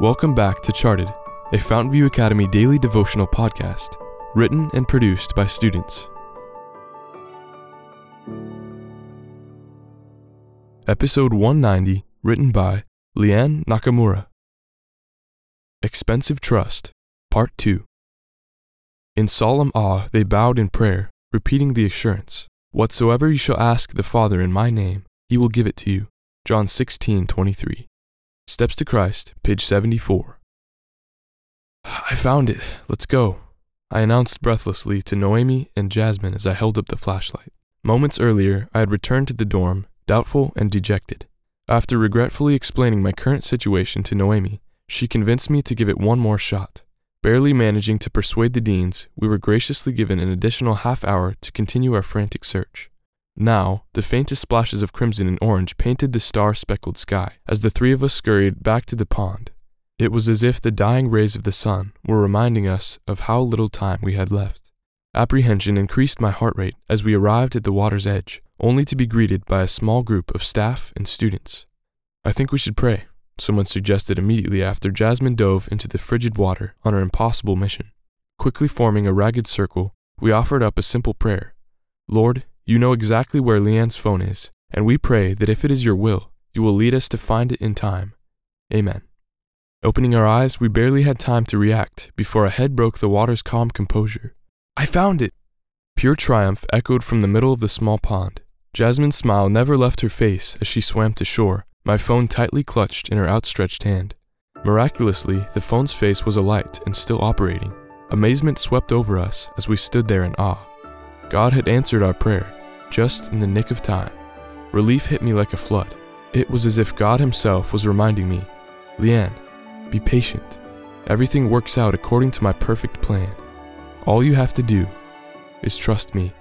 Welcome back to Charted, a Fountain View Academy daily devotional podcast, written and produced by students. Episode 190, written by Leanne Nakamura. Expensive Trust, Part 2. In solemn awe they bowed in prayer, repeating the assurance, "Whatsoever you shall ask the Father in my name, he will give it to you." John 16, 23. Steps to Christ, page 74. "I found it. Let's go," I announced breathlessly to Noemi and Jasmine as I held up the flashlight. Moments earlier, I had returned to the dorm, doubtful and dejected. After regretfully explaining my current situation to Noemi, she convinced me to give it one more shot. Barely managing to persuade the deans, we were graciously given an additional half hour to continue our frantic search. Now, the faintest splashes of crimson and orange painted the star-speckled sky as the three of us scurried back to the pond. It was as if the dying rays of the sun were reminding us of how little time we had left. Apprehension increased my heart rate as we arrived at the water's edge, only to be greeted by a small group of staff and students. "I think we should pray," someone suggested immediately after Jasmine dove into the frigid water on her impossible mission. Quickly forming a ragged circle, we offered up a simple prayer. "Lord, you know exactly where Leanne's phone is, and we pray that if it is your will, you will lead us to find it in time. Amen." Opening our eyes, we barely had time to react before a head broke the water's calm composure. "I found it!" Pure triumph echoed from the middle of the small pond. Jasmine's smile never left her face as she swam to shore, my phone tightly clutched in her outstretched hand. Miraculously, the phone's face was alight and still operating. Amazement swept over us as we stood there in awe. God had answered our prayer, just in the nick of time. Relief hit me like a flood. It was as if God himself was reminding me, "Leanne, be patient. Everything works out according to my perfect plan. All you have to do is trust me."